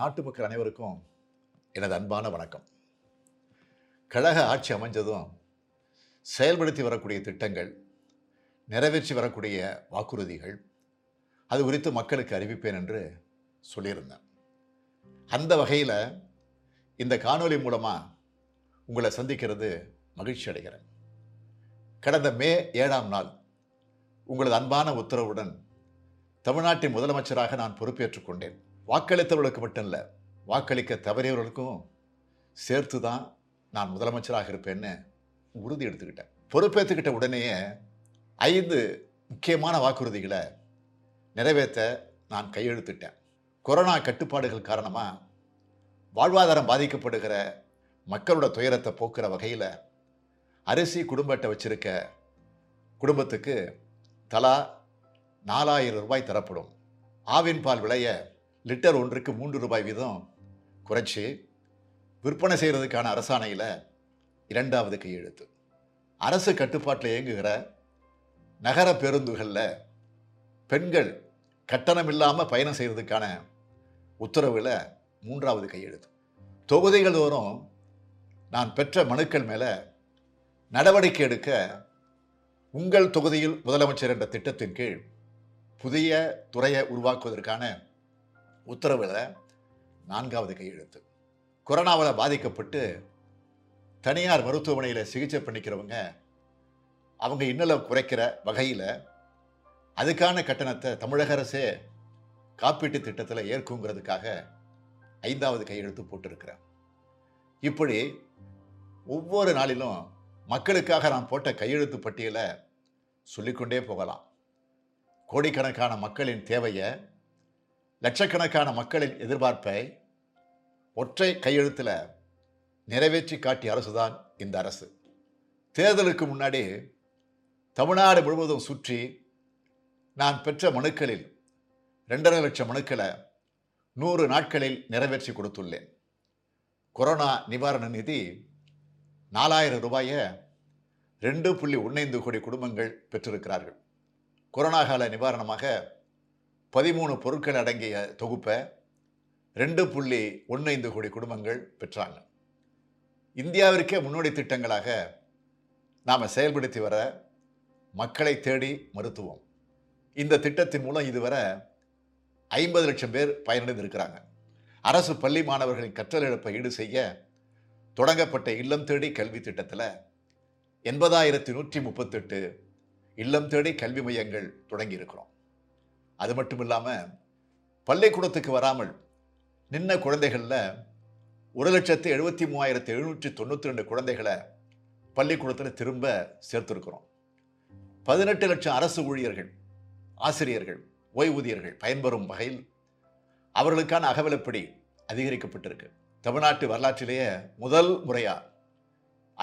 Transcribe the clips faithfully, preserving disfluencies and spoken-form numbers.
நாட்டு மக்கள் அனைவருக்கும் எனது அன்பான வணக்கம். கழக ஆட்சி அமைஞ்சதும் செயல்படுத்தி வரக்கூடிய திட்டங்கள், நிறைவேற்றி வரக்கூடிய வாக்குறுதிகள், அது குறித்து மக்களுக்கு அறிவிப்பேன் என்று சொல்லியிருந்தேன். அந்த வகையில் இந்த காணொலி மூலமாக உங்களை சந்திக்கிறது மகிழ்ச்சி அடைகிறேன். கடந்த மே ஏழாம் நாள் உங்களது அன்பான உத்தரவுடன் தமிழ்நாட்டின் முதலமைச்சராக நான் பொறுப்பேற்றுக் கொண்டேன். வாக்களித்தவர்களுக்கு மட்டும் இல்லை, வாக்களிக்க தவறியவர்களுக்கும் சேர்த்து தான் நான் முதலமைச்சராக இருப்பேன்னு உறுதி எடுத்துக்கிட்டேன். பொறுப்பேற்றுக்கிட்ட உடனேயே ஐந்து முக்கியமான வாக்குறுதிகளை நிறைவேற்ற நான் கையெழுத்திட்டேன். கொரோனா கட்டுப்பாடுகள் காரணமாக வாழ்வாதாரம் பாதிக்கப்படுகிற மக்களோட துயரத்தை போக்குற வகையில் அரிசி குடும்ப அட்டை வச்சிருக்க குடும்பத்துக்கு தலா நாலாயிரம் ரூபாய் தரப்படும். ஆவின் பால் விலையை லிட்டர் ஒன்றுக்கு மூன்று ரூபாய் வீதம் குறைச்சி விற்பனை செய்கிறதுக்கான அரசாணையில் இரண்டாவது கையெழுத்து. அரசு கட்டுப்பாட்டில் இயங்குகிற நகர பேருந்துகளில் பெண்கள் கட்டணம் இல்லாமல் பயணம் செய்கிறதுக்கான உத்தரவில் மூன்றாவது கையெழுத்து. தொகுதிகள் தோறும் நான் பெற்ற மனுக்கள் மேலே நடவடிக்கை எடுக்க உங்கள் தொகுதியில் முதலமைச்சர் என்ற திட்டத்தின் கீழ் புதிய துறையை உருவாக்குவதற்கான உத்தரவில் நான்காவது கையெழுத்து. கொரோனாவில் பாதிக்கப்பட்டு தனியார் மருத்துவமனையில் சிகிச்சை பண்ணிக்கிறவங்க அவங்க இன்னலை குறைக்கிற வகையில் அதுக்கான கட்டணத்தை தமிழக அரசே காப்பீட்டு திட்டத்தில் ஏற்குங்கிறதுக்காக ஐந்தாவது கையெழுத்து போட்டிருக்கிறேன். இப்படி ஒவ்வொரு நாளிலும் மக்களுக்காக நான் போட்ட கையெழுத்து பட்டியலை சொல்லிக்கொண்டே போகலாம். கோடிக்கணக்கான மக்களின் தேவையை, லட்சக்கணக்கான மக்களின் எதிர்பார்ப்பை ஒற்றை கையெழுத்தில் நிறைவேற்றி காட்டிய அரசு தான் இந்த அரசு. தேர்தலுக்கு முன்னாடி தமிழ்நாடு முழுவதும் சுற்றி நான் பெற்ற மனுக்களில் ரெண்டரை லட்சம் மனுக்களை நூறு நாட்களில் நிறைவேற்றி கொடுத்துள்ளேன். கொரோனா நிவாரண நிதி நாலாயிரம் ரூபாயை ரெண்டு புள்ளி ஒன்னைந்து கோடி குடும்பங்கள் பெற்றிருக்கிறார்கள். கொரோனா கால நிவாரணமாக பதிமூணு பொருட்கள் அடங்கிய தொகுப்பை ரெண்டு புள்ளி ஒன்னைந்து கோடி குடும்பங்கள் பெற்றாங்க. இந்தியாவிற்கே முன்னோடி திட்டங்களாக நாம் செயல்படுத்தி வர மக்களை தேடி மருத்துவம் இந்த திட்டத்தின் மூலம் இதுவரை ஐம்பது லட்சம் பேர் பயனடைந்திருக்கிறாங்க. அரசு பள்ளி மாணவர்களின் கற்றல் இழப்பை ஈடு செய்ய தொடங்கப்பட்ட இல்லம் தேடி கல்வி திட்டத்தில் எண்பதாயிரத்தி நூற்றி முப்பத்தெட்டு இல்லம் தேடி கல்வி மையங்கள் தொடங்கியிருக்கிறோம். அது மட்டும் இல்லாமல் பள்ளிக்கூடத்துக்கு வராமல் நின்ன குழந்தைகளில் ஒரு லட்சத்து எழுபத்தி மூவாயிரத்து எழுநூற்றி தொண்ணூற்றி ரெண்டு குழந்தைகளை பள்ளிக்கூடத்தில் திரும்ப சேர்த்துருக்கிறோம். பதினெட்டு லட்சம் அரசு ஊழியர்கள், ஆசிரியர்கள், ஓய்வூதியர்கள் பயன்பெறும் வகையில் அவர்களுக்கான அகவலைப்படி அதிகரிக்கப்பட்டிருக்கு. தமிழ்நாட்டு வரலாற்றிலேயே முதல் முறையாக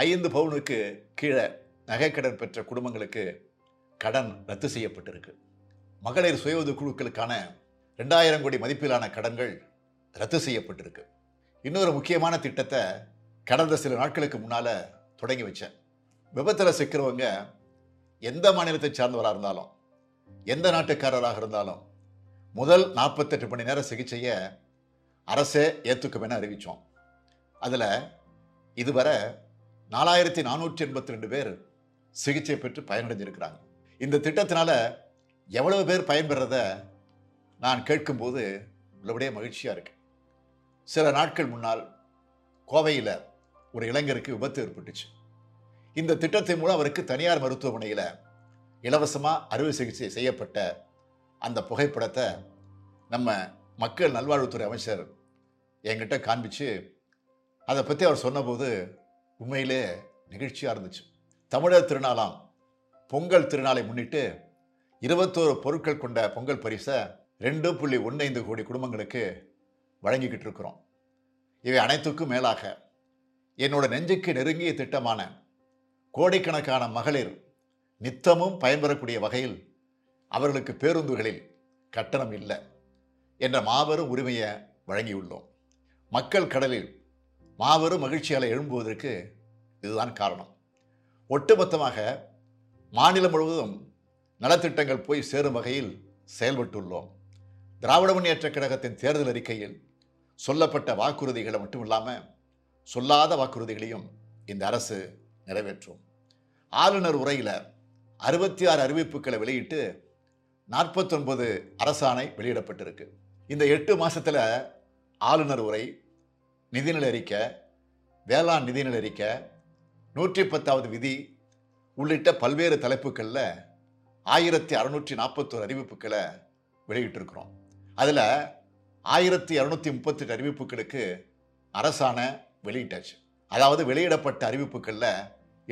ஐந்து பவுனுக்கு கீழே நகைக்கடன் பெற்ற குடும்பங்களுக்கு கடன் ரத்து செய்யப்பட்டிருக்கு. மகளிர் சுய உதவி குழுக்களுக்கான ரெண்டாயிரம் கோடி மதிப்பிலான கடன்கள் ரத்து செய்யப்பட்டிருக்கு. இன்னொரு முக்கியமான திட்டத்தை கடந்த சில நாட்களுக்கு முன்னால் தொடங்கி வச்சேன். விபத்தில் சிக்கிறவங்க எந்த மாநிலத்தை சார்ந்தவராக இருந்தாலும், எந்த நாட்டுக்காரராக இருந்தாலும் முதல் நாற்பத்தெட்டு மணி நேர சிகிச்சையை அரசே ஏற்றுக்கும் என அறிவித்தோம். அதில் இதுவரை நாலாயிரத்தி நானூற்றி எண்பத்தி ரெண்டு பேர் சிகிச்சை பெற்று பயனடைஞ்சிருக்கிறாங்க. இந்த திட்டத்தினால் எவ்வளவு பேர் பயன்பெறத நான் கேட்கும்போது உள்ளபடியே மகிழ்ச்சியாக இருக்கு. சில நாட்கள் முன்னால் கோவையில் ஒரு இளைஞருக்கு விபத்து ஏற்பட்டுச்சு. இந்த திட்டத்தின் மூலம் அவருக்கு தனியார் மருத்துவமனையில் இலவசமாக அறுவை சிகிச்சை செய்யப்பட்ட அந்த புகைப்படத்தை நம்ம மக்கள் நல்வாழ்வுத்துறை அமைச்சர் என்கிட்ட காண்பிச்சு அதை பற்றி அவர் சொன்னபோது உண்மையிலே நிகழ்ச்சியாக இருந்துச்சு. தமிழர் திருநாளாம் பொங்கல் திருநாளை முன்னிட்டு இருபத்தோரு பொருட்கள் கொண்ட பொங்கல் பரிசை ரெண்டு புள்ளி ஒன்று ஐந்து கோடி குடும்பங்களுக்கு வழங்கிக்கிட்டு இருக்கிறோம். இவை அனைத்துக்கும் மேலாக என்னோட நெஞ்சுக்கு நெருங்கிய திட்டமான கோடிக்கணக்கான மகளிர் நித்தமும் பயன்பெறக்கூடிய வகையில் அவர்களுக்கு பேருந்துகளில் கட்டணம் இல்லை என்ற மாபெரும் உரிமையை வழங்கியுள்ளோம். மக்கள் கடலில் மாபெரும் மகிழ்ச்சியால் எழும்புவதற்கு இதுதான் காரணம். ஒட்டுமொத்தமாக மாநிலம் முழுவதும் நலத்திட்டங்கள் போய் சேரும் வகையில் செயல்பட்டுள்ளோம். திராவிட முன்னேற்றக் கழகத்தின் தேர்தல் அறிக்கையில் சொல்லப்பட்ட வாக்குறுதிகளை மட்டும் இல்லாமல் சொல்லாத வாக்குறுதிகளையும் இந்த அரசு நிறைவேற்றும். ஆளுநர் உரையில் அறுபத்தி ஆறு அறிவிப்புகளை வெளியிட்டு நாற்பத்தொன்பது அரசாணை வெளியிடப்பட்டிருக்கு. இந்த எட்டு மாதத்தில் ஆளுநர் உரை, நிதிநிலை அறிக்கை, வேளாண் நிதிநிலை அறிக்கை, நூற்றி பத்தாவது விதி உள்ளிட்ட பல்வேறு தலைப்புகளில் ஆயிரத்தி அறுநூற்றி நாற்பத்தோரு அறிவிப்புகளை வெளியிட்டிருக்கிறோம். அதில் ஆயிரத்தி இரநூத்தி முப்பத்தெட்டு அறிவிப்புகளுக்கு அரசாணை வெளியிட்டாச்சு. அதாவது வெளியிடப்பட்ட அறிவிப்புகளில்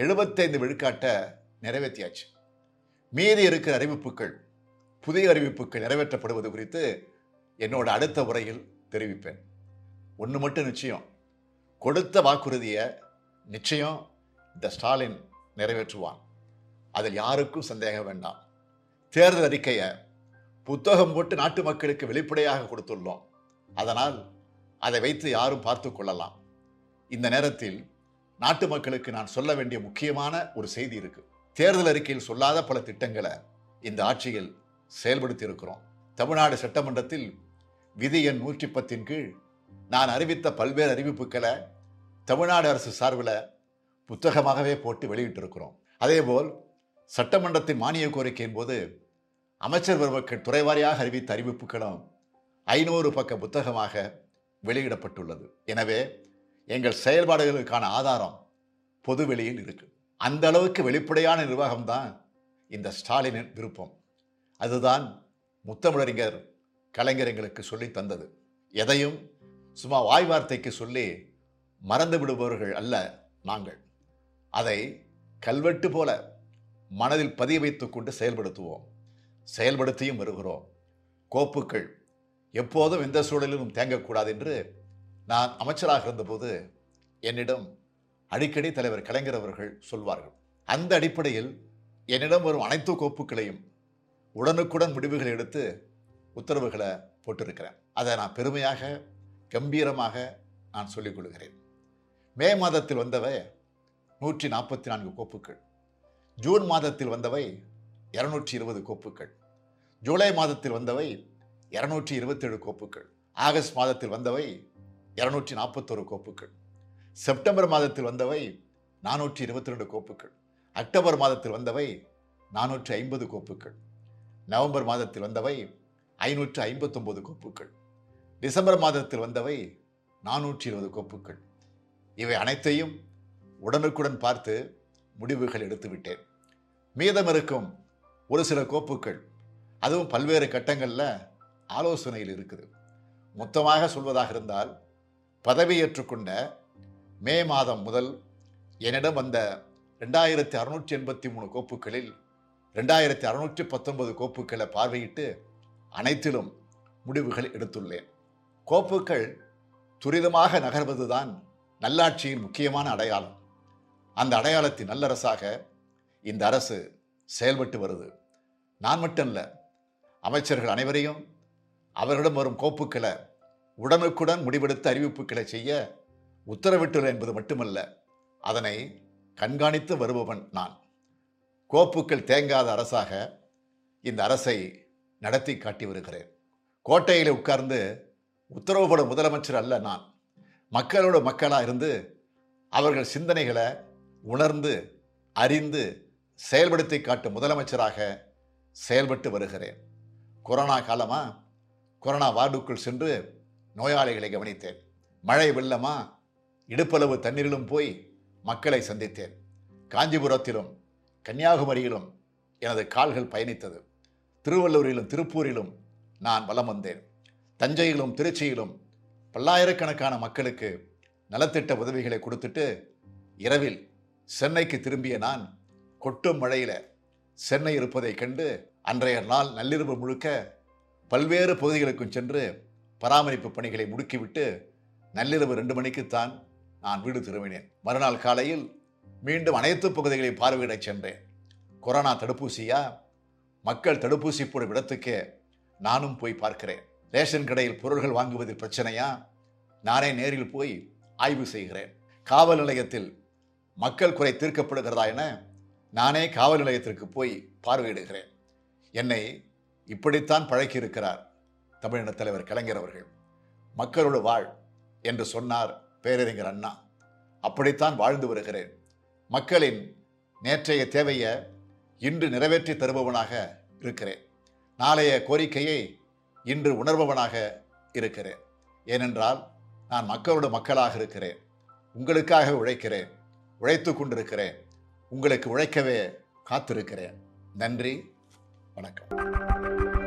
எழுபத்தைந்து விழுக்காட்டை நிறைவேற்றியாச்சு. மீதி இருக்கிற அறிவிப்புகள், புதிய அறிவிப்புகள் நிறைவேற்றப்படுவது குறித்து என்னோட அடுத்த உரையில் தெரிவிப்பேன். ஒன்று மட்டும் நிச்சயம், கொடுத்த வாக்குறுதியை நிச்சயம் இந்த ஸ்டாலின் நிறைவேற்றுவான். அதில் யாருக்கும் சந்தேகம் வேண்டாம். தேர்தல் அறிக்கையை புத்தகம் போட்டு நாட்டு மக்களுக்கு வெளிப்படையாக கொடுத்துள்ளோம். அதனால் அதை வைத்து யாரும் பார்த்து கொள்ளலாம். இந்த நேரத்தில் நாட்டு மக்களுக்கு நான் சொல்ல வேண்டிய முக்கியமான ஒரு செய்தி இருக்குது. தேர்தல் அறிக்கையில் சொல்லாத பல திட்டங்களை இந்த ஆட்சியில் செயல்படுத்தி இருக்கிறோம். தமிழ்நாடு சட்டமன்றத்தில் விதி எண் நூற்றி பத்தின் கீழ் நான் அறிவித்த பல்வேறு அறிவிப்புகளை தமிழ்நாடு அரசு சார்பில் புத்தகமாகவே போட்டு வெளியிட்டிருக்கிறோம். அதேபோல் சட்டமன்றத்தின் மானிய கோரிக்கையின் போது அமைச்சர் வருவர்கள் துறைவாரியாக அறிவித்த அறிவிப்புகளும் ஐநூறு பக்க புத்தகமாக வெளியிடப்பட்டுள்ளது. எனவே எங்கள் செயல்பாடுகளுக்கான ஆதாரம் பொதுவெளியில் இருக்கு. அந்த அளவுக்கு வெளிப்படையான நிர்வாகம்தான் இந்த ஸ்டாலினின் விருப்பம். அதுதான் முத்தமிழறிஞர் கலைஞர் எங்களுக்கு சொல்லி தந்தது. எதையும் சும்மா வாய் வார்த்தைக்கு சொல்லி மறந்து விடுபவர்கள் அல்ல நாங்கள். அதை கல்வெட்டு போல மனதில் பதிய வைத்து கொண்டு செயல்படுத்துவோம். செயல்படுத்தியும் வருகிறோம். கோப்புக்கள் எப்போதும் எந்த சூழலிலும் தேங்கக்கூடாது என்று நான் அமைச்சராக இருந்தபோது என்னிடம் அடிக்கடி தலைவர் கலைஞர் அவர்கள் சொல்வார்கள். அந்த அடிப்படையில் என்னிடம் வரும் அனைத்து கோப்புகளையும் உடனுக்குடன் முடிவுகளை எடுத்து உத்தரவுகளை போட்டிருக்கிறேன். அதை நான் பெருமையாக, கம்பீரமாக நான் சொல்லிக் கொள்கிறேன். மே மாதத்தில் வந்தவை நூற்றி நாற்பத்தி நான்கு கோப்புகள், ஜூன் மாதத்தில் வந்தவை இரநூற்றி இருபது கோப்புகள், ஜூலை மாதத்தில் வந்தவை இரநூற்றி இருபத்தேழு கோப்புகள், ஆகஸ்ட் மாதத்தில் வந்தவை இரநூற்றி நாற்பத்தொரு கோப்புகள், செப்டம்பர் மாதத்தில் வந்தவை நானூற்றி இருபத்தி ரெண்டு கோப்புகள், அக்டோபர் மாதத்தில் வந்தவை நானூற்றி ஐம்பது கோப்புகள், நவம்பர் மாதத்தில் வந்தவை ஐநூற்று ஐம்பத்தொம்பது கோப்புகள், டிசம்பர் மாதத்தில் வந்தவை நானூற்றி இருபது கோப்புகள். இவை அனைத்தையும் உடனுக்குடன் பார்த்து முடிவுகள் எடுத்துவிட்டேன். மீதம் இருக்கும் ஒரு சில கோப்புகள் அதுவும் பல்வேறு கட்டங்களில் ஆலோசனையில் இருக்குது. மொத்தமாக சொல்வதாக இருந்தால், பதவியேற்றுக்கொண்ட மே மாதம் முதல் என்னிடம் வந்த ரெண்டாயிரத்தி அறுநூற்றி எண்பத்தி மூணு கோப்புகளில் ரெண்டாயிரத்தி அறுநூற்றி பத்தொன்பது கோப்புகளை பார்வையிட்டு அனைத்திலும் முடிவுகள் எடுத்துள்ளேன். கோப்புகள் துரிதமாக நகர்வதுதான் நல்லாட்சியின் முக்கியமான அடையாளம். அந்த அடையாளத்தின் நல்லரசாக இந்த அரசு செயல்பட்டு வருது. நான் மட்டும் இல்லை, அமைச்சர்கள் அனைவரையும் அவர்களிடம் வரும் கோப்புக்களை உடனுக்குடன் முடிவெடுத்து அறிவிப்புகளை செய்ய உத்தரவிட்டுள்ளேன் என்பது மட்டுமல்ல, அதனை கண்காணித்து வருபவன் நான். கோப்புக்கள் தேங்காத அரசாக இந்த அரசை நடத்தி காட்டி வருகிறேன். கோட்டையில் உட்கார்ந்து உத்தரவு போடும் முதலமைச்சர் அல்ல நான். மக்களோட மக்களாக இருந்து அவர்கள் சிந்தனைகளை உணர்ந்து, அறிந்து செயல்படுத்தி காட்டும் முதலமைச்சராக செயல்பட்டு வருகிறேன். கொரோனா காலமாக கொரோனா வார்டுக்குள் சென்று நோயாளிகளை கவனித்தேன். மழை வெள்ளமாக இடுப்பளவு தண்ணீரிலும் போய் மக்களை சந்தித்தேன். காஞ்சிபுரத்திலும் கன்னியாகுமரியிலும் எனது கால்கள் பயணித்தது. திருவள்ளூரிலும் திருப்பூரிலும் நான் வலம் வந்தேன். தஞ்சையிலும் திருச்சியிலும் பல்லாயிரக்கணக்கான மக்களுக்கு நலத்திட்ட உதவிகளை கொடுத்துட்டு இரவில் சென்னைக்கு திரும்பிய நான் கொட்டும் மழையில் சென்னை இருப்பதைக் கண்டு அன்றைய நாள் நள்ளிரவு முழுக்க பல்வேறு பகுதிகளுக்கும் சென்று பராமரிப்பு பணிகளை முடுக்கிவிட்டு நள்ளிரவு ரெண்டு மணிக்குத்தான் நான் வீடு திரும்பினேன். மறுநாள் காலையில் மீண்டும் அனைத்து பகுதிகளையும் பார்வையிடச் சென்றேன். கொரோனா தடுப்பூசியா, மக்கள் தடுப்பூசி போடும் இடத்துக்கே நானும் போய் பார்க்கிறேன். ரேஷன் கடையில் பொருட்கள் வாங்குவதில் பிரச்சனையா, நானே நேரில் போய் ஆய்வு செய்கிறேன். காவல் நிலையத்தில் மக்கள் குறை தீர்க்கப்படுகிறதா என நானே காவல் நிலையத்திற்கு போய் பார்வையிடுகிறேன். என்னை இப்படித்தான் பழக்கியிருக்கிறார் தமிழின தலைவர் கலைஞர் அவர்கள். மக்களோடு வாழ், என்று சொன்னார் பேரறிஞர் அண்ணா. அப்படித்தான் வாழ்ந்து வருகிறேன். மக்களின் நேற்றைய தேவையை இன்று நிறைவேற்றி தருபவனாக இருக்கிறேன். நாளைய கோரிக்கையை இன்று உணர்பவனாக இருக்கிறேன். ஏனென்றால் நான் மக்களோட மக்களாக இருக்கிறேன். உங்களுக்காக உழைக்கிறேன், உழைத்து கொண்டிருக்கிறேன், உங்களுக்கு உழைக்கவே காத்திருக்கிறேன். நன்றி, வணக்கம்.